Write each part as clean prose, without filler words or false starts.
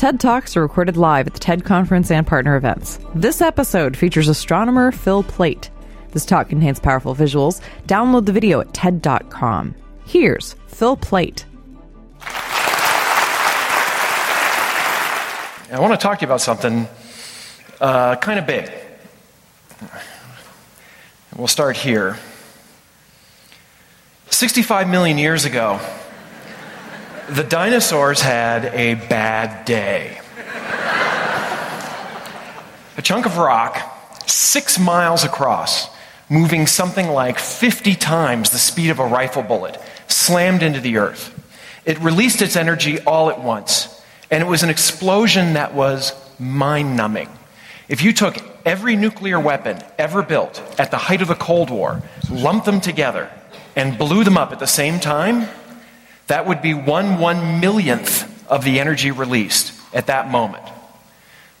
TED Talks are recorded live at the TED Conference and partner events. This episode features astronomer Phil Plait. This talk contains powerful visuals. Download the video at TED.com. Here's Phil Plait. I want to talk to you about something kind of big. We'll start here. 65 million years ago, the dinosaurs had a bad day. A chunk of rock, 6 miles across, moving something like 50 times the speed of a rifle bullet, slammed into the earth. It released its energy all at once, and it was an explosion that was mind-numbing. If you took every nuclear weapon ever built at the height of the Cold War, lumped them together, and blew them up at the same time, that would be 1/1,000,000th of the energy released at that moment.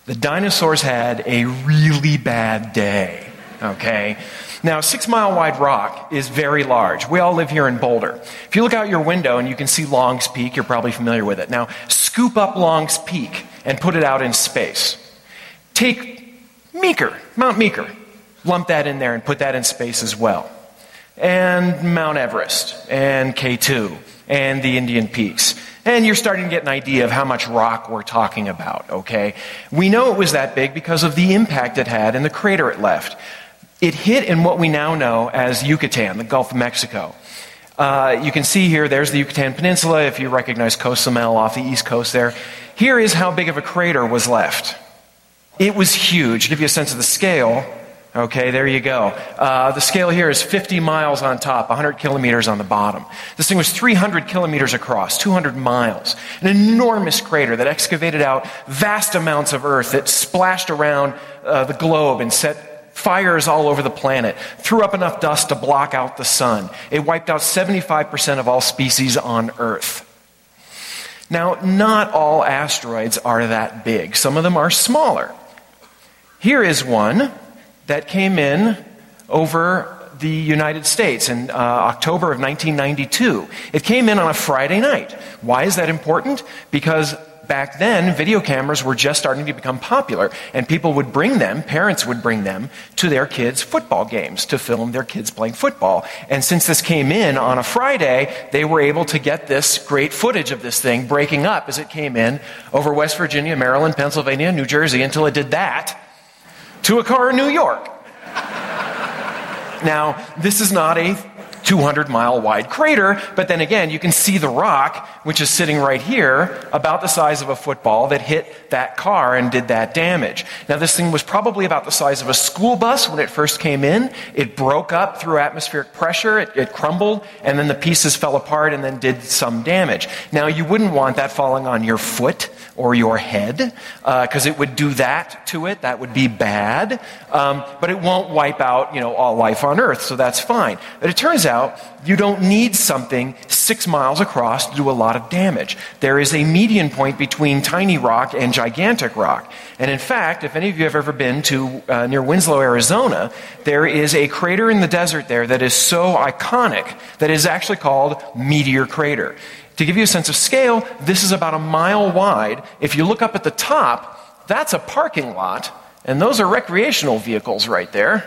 The dinosaurs had a really bad day, okay? Now, a 6-mile-wide rock is very large. We all live here in Boulder. If you look out your window and you can see Long's Peak, you're probably familiar with it. Now, scoop up Long's Peak and put it out in space. Take Meeker, Mount Meeker, lump that in there and put that in space as well. And Mount Everest, and K2, and the Indian Peaks. And you're starting to get an idea of how much rock we're talking about, okay? We know it was that big because of the impact it had and the crater it left. It hit in what we now know as Yucatan, the Gulf of Mexico. You can see here, there's the Yucatan Peninsula, if you recognize Cozumel off the east coast there. Here is how big of a crater was left. It was huge. To give you a sense of the scale, okay, there you go. The scale here is 50 miles on top, 100 kilometers on the bottom. This thing was 300 kilometers across, 200 miles. An enormous crater that excavated out vast amounts of earth that splashed around the globe and set fires all over the planet, threw up enough dust to block out the sun. It wiped out 75% of all species on Earth. Now, not all asteroids are that big. Some of them are smaller. Here is one that came in over the United States in October of 1992. It came in on a Friday night. Why is that important? Because back then, video cameras were just starting to become popular, and people would bring them, parents would bring them, to their kids' football games to film their kids playing football. And since this came in on a Friday, they were able to get this great footage of this thing breaking up as it came in over West Virginia, Maryland, Pennsylvania, New Jersey, until it did that to a car in New York. Now, this is not a 200-mile-wide crater, but then again, you can see the rock, which is sitting right here, about the size of a football that hit that car and did that damage. Now, this thing was probably about the size of a school bus when it first came in. It broke up through atmospheric pressure, it crumbled, and then the pieces fell apart and then did some damage. Now, you wouldn't want that falling on your foot or your head, because it would do that to it. That would be bad. But it won't wipe out, all life on Earth, so that's fine. But it turns out you don't need something 6 miles across to do a lot of damage. There is a median point between tiny rock and gigantic rock. And in fact, if any of you have ever been to near Winslow, Arizona, there is a crater in the desert there that is so iconic that is actually called Meteor Crater. To give you a sense of scale, this is about a mile wide. If you look up at the top, that's a parking lot, and those are recreational vehicles right there.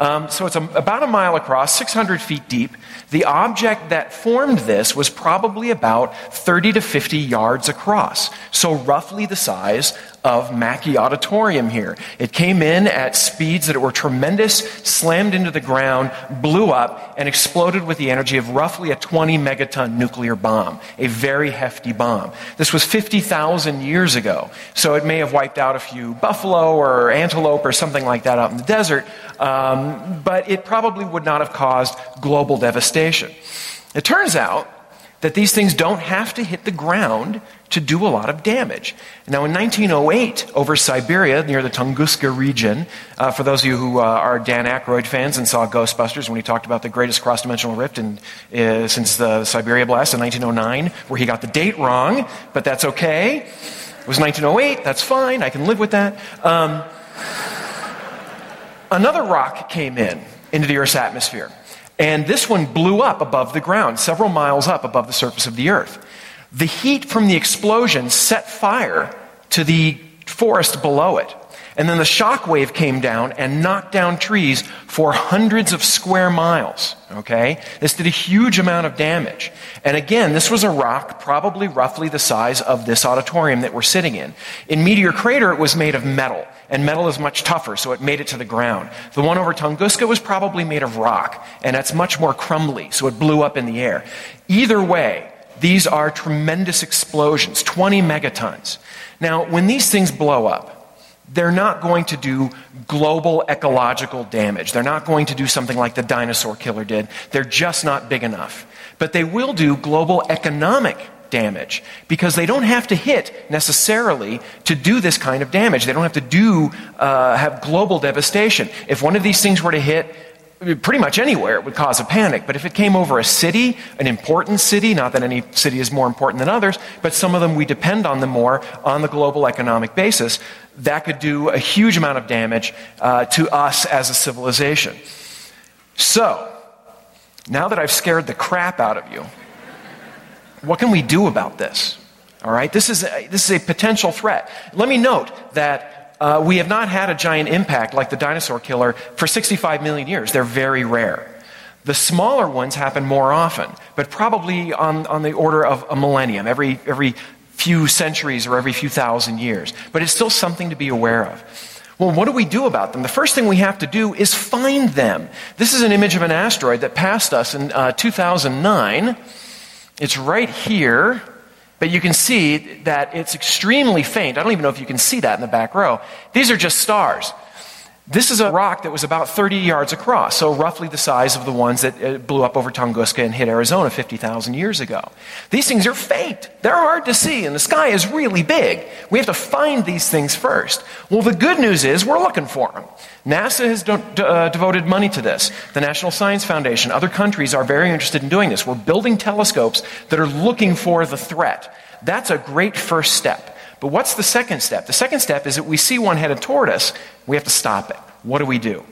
So it's about a mile across, 600 feet deep. The object that formed this was probably about 30 to 50 yards across, so roughly the size of Mackie Auditorium here. It came in at speeds that were tremendous, slammed into the ground, blew up, and exploded with the energy of roughly a 20-megaton nuclear bomb, a very hefty bomb. This was 50,000 years ago, so it may have wiped out a few buffalo or antelope or something like that out in the desert, but it probably would not have caused global devastation. It turns out that these things don't have to hit the ground to do a lot of damage. Now, in 1908, over Siberia, near the Tunguska region, for those of you who are Dan Aykroyd fans and saw Ghostbusters when he talked about the greatest cross-dimensional rift since the Siberia blast in 1909, where he got the date wrong, but that's okay. It was 1908, that's fine, I can live with that. Another rock came into the Earth's atmosphere. And this one blew up above the ground, several miles up above the surface of the Earth. The heat from the explosion set fire to the forest below it. And then the shock wave came down and knocked down trees for hundreds of square miles, okay? This did a huge amount of damage. And again, this was a rock probably roughly the size of this auditorium that we're sitting in. In Meteor Crater, it was made of metal, and metal is much tougher, so it made it to the ground. The one over Tunguska was probably made of rock, and that's much more crumbly, so it blew up in the air. Either way, these are tremendous explosions, 20 megatons. Now, when these things blow up, they're not going to do global ecological damage. They're not going to do something like the dinosaur killer did. They're just not big enough. But they will do global economic damage because they don't have to hit necessarily to do this kind of damage. They don't have to have global devastation. If one of these things were to hit pretty much anywhere, it would cause a panic. But if it came over a city, an important city, not that any city is more important than others, but some of them we depend on them more on the global economic basis, that could do a huge amount of damage to us as a civilization. So, now that I've scared the crap out of you, what can we do about this? All right, this is a potential threat. Let me note that we have not had a giant impact like the dinosaur killer for 65 million years. They're very rare. The smaller ones happen more often, but probably on the order of a millennium, every few centuries or every few thousand years. But it's still something to be aware of. Well, what do we do about them? The first thing we have to do is find them. This is an image of an asteroid that passed us in 2009. It's right here. But you can see that it's extremely faint. I don't even know if you can see that in the back row. These are just stars. This is a rock that was about 30 yards across, so roughly the size of the ones that blew up over Tunguska and hit Arizona 50,000 years ago. These things are faint. They're hard to see, and the sky is really big. We have to find these things first. Well, the good news is we're looking for them. NASA has devoted money to this. The National Science Foundation, other countries are very interested in doing this. We're building telescopes that are looking for the threat. That's a great first step. But what's the second step? The second step is that we see one headed toward us, we have to stop it. What do we do?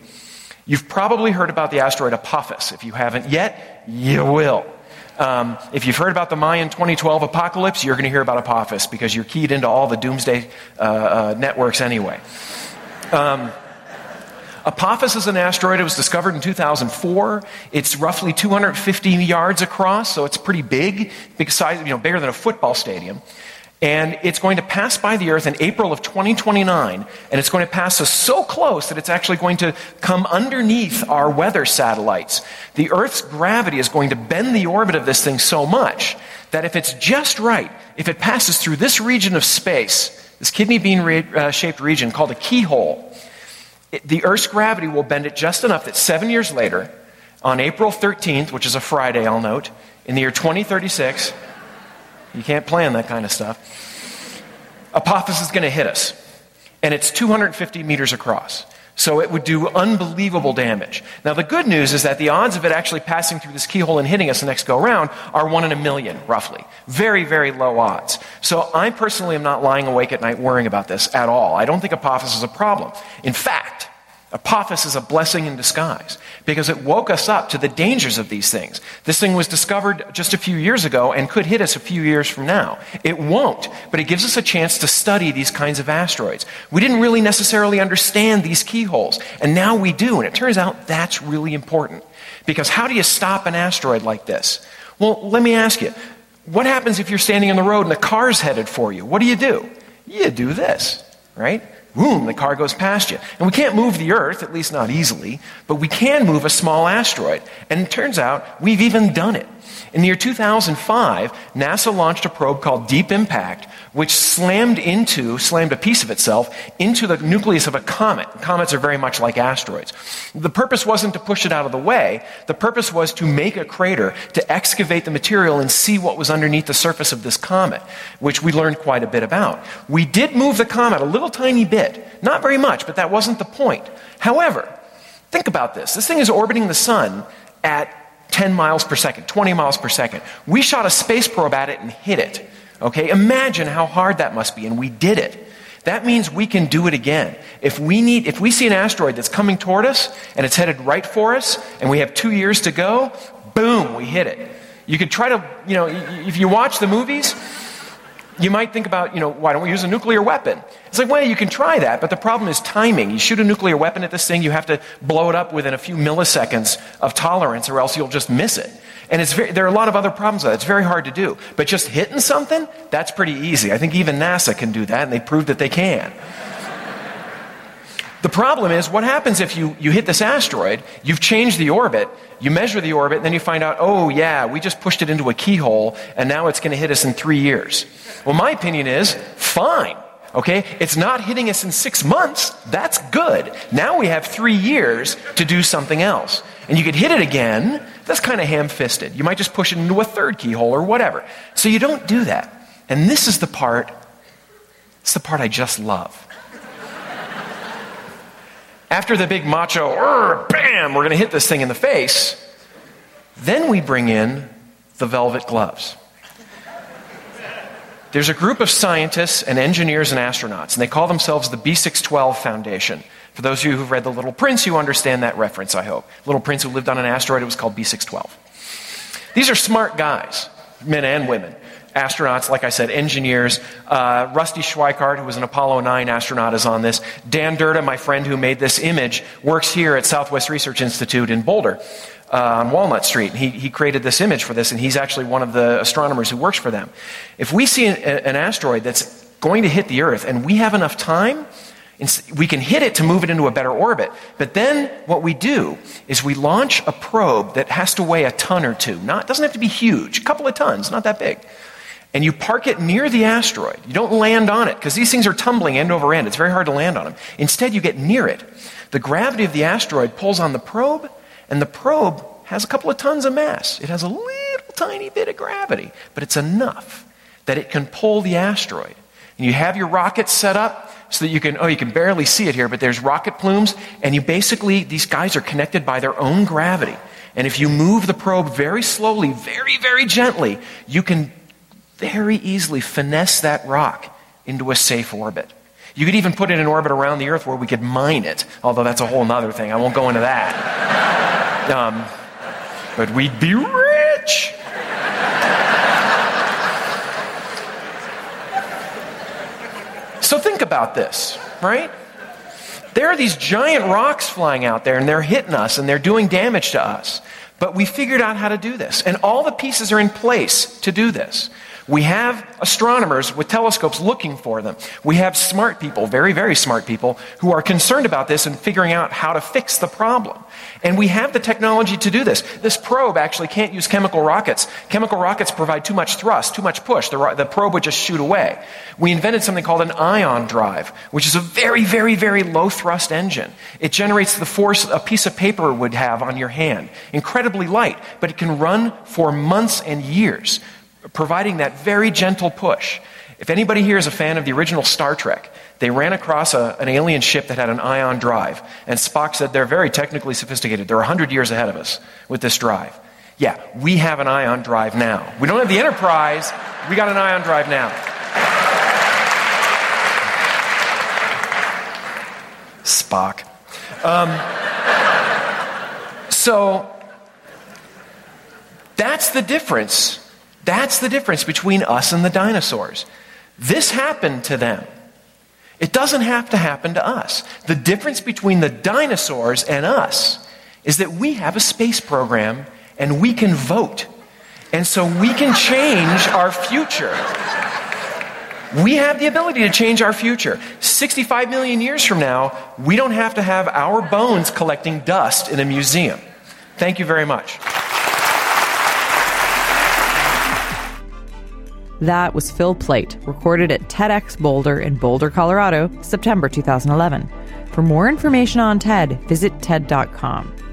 You've probably heard about the asteroid Apophis. If you haven't yet, you will. If you've heard about the Mayan 2012 apocalypse, you're going to hear about Apophis because you're keyed into all the doomsday networks anyway. Apophis is an asteroid. It was discovered in 2004. It's roughly 250 yards across, so it's pretty big size, bigger than a football stadium. And it's going to pass by the Earth in April of 2029, and it's going to pass us so close that it's actually going to come underneath our weather satellites. The Earth's gravity is going to bend the orbit of this thing so much that if it's just right, if it passes through this region of space, this kidney bean-shaped region called a keyhole, the Earth's gravity will bend it just enough that 7 years later, on April 13th, which is a Friday, I'll note, in the year 2036... You can't plan that kind of stuff. Apophis is going to hit us, and it's 250 meters across. So it would do unbelievable damage. Now, the good news is that the odds of it actually passing through this keyhole and hitting us the next go-round are 1 in a million, roughly. Very, very low odds. So I personally am not lying awake at night worrying about this at all. I don't think Apophis is a problem. In fact, Apophis is a blessing in disguise because it woke us up to the dangers of these things. This thing was discovered just a few years ago and could hit us a few years from now. It won't, but it gives us a chance to study these kinds of asteroids. We didn't really necessarily understand these keyholes, and now we do, and it turns out that's really important because how do you stop an asteroid like this? Well, let me ask you, what happens if you're standing on the road and the car's headed for you? What do? You do this, right? Boom, the car goes past you. And we can't move the Earth, at least not easily, but we can move a small asteroid. And it turns out we've even done it. In the year 2005, NASA launched a probe called Deep Impact, which slammed a piece of itself into the nucleus of a comet. Comets are very much like asteroids. The purpose wasn't to push it out of the way. The purpose was to make a crater, to excavate the material and see what was underneath the surface of this comet, which we learned quite a bit about. We did move the comet a little tiny bit. Not very much, but that wasn't the point. However, think about this. This thing is orbiting the sun at 10 miles per second, 20 miles per second. We shot a space probe at it and hit it. Okay, imagine how hard that must be, and we did it. That means we can do it again. If we see an asteroid that's coming toward us, and it's headed right for us, and we have 2 years to go, boom, we hit it. You could try to, if you watch the movies, You might think about, why don't we use a nuclear weapon? It's like, well, you can try that, but the problem is timing. You shoot a nuclear weapon at this thing, you have to blow it up within a few milliseconds of tolerance, or else you'll just miss it. And there are a lot of other problems with that. It's very hard to do. But just hitting something, that's pretty easy. I think even NASA can do that, and they proved that they can. The problem is, what happens if you hit this asteroid, you've changed the orbit, you measure the orbit, and then you find out, oh yeah, we just pushed it into a keyhole, and now it's going to hit us in 3 years. Well, my opinion is, fine. Okay? It's not hitting us in 6 months. That's good. Now we have 3 years to do something else. And you could hit it again. That's kind of ham-fisted. You might just push it into a third keyhole or whatever. So you don't do that. And this is the part, it's the part I just love. After the big macho, bam, we're going to hit this thing in the face, then we bring in the velvet gloves. There's a group of scientists and engineers and astronauts, and they call themselves the B612 Foundation. For those of you who've read The Little Prince, you understand that reference, I hope. Little Prince who lived on an asteroid, it was called B612. These are smart guys, men and women. Astronauts, like I said, engineers. Rusty Schweikart, who was an Apollo 9 astronaut, is on this. Dan Durda, my friend who made this image, works here at Southwest Research Institute in Boulder on Walnut Street. He created this image for this, and he's actually one of the astronomers who works for them. If we see an asteroid that's going to hit the Earth and we have enough time, we can hit it to move it into a better orbit. But then what we do is we launch a probe that has to weigh a ton or two. It doesn't have to be huge, a couple of tons, not that big. And you park it near the asteroid. You don't land on it, because these things are tumbling end over end. It's very hard to land on them. Instead, you get near it. The gravity of the asteroid pulls on the probe, and the probe has a couple of tons of mass. It has a little tiny bit of gravity, but it's enough that it can pull the asteroid. And you have your rocket set up so that you can barely see it here, but there's rocket plumes, and these guys are connected by their own gravity. And if you move the probe very slowly, very, very gently, you can very easily finesse that rock into a safe orbit. You could even put it in orbit around the Earth where we could mine it, although that's a whole other thing. I won't go into that. But we'd be rich. So think about this, right? There are these giant rocks flying out there, and they're hitting us, and they're doing damage to us. But we figured out how to do this, and all the pieces are in place to do this. We have astronomers with telescopes looking for them. We have smart people, very, very smart people, who are concerned about this and figuring out how to fix the problem. And we have the technology to do this. This probe actually can't use chemical rockets. Chemical rockets provide too much thrust, too much push. The probe would just shoot away. We invented something called an ion drive, which is a very, very, very low thrust engine. It generates the force a piece of paper would have on your hand. Incredibly light, but it can run for months and years, providing that very gentle push. If anybody here is a fan of the original Star Trek, they ran across an alien ship that had an ion drive, and Spock said they're very technically sophisticated. They're 100 years ahead of us with this drive. Yeah, we have an ion drive now. We don't have the Enterprise. We got an ion drive now. Spock. So that's the difference. That's the difference between us and the dinosaurs. This happened to them. It doesn't have to happen to us. The difference between the dinosaurs and us is that we have a space program and we can vote. And so we can change our future. We have the ability to change our future. 65 million years from now, we don't have to have our bones collecting dust in a museum. Thank you very much. That was Phil Plait, recorded at TEDx Boulder in Boulder, Colorado, September 2011. For more information on TED, visit TED.com.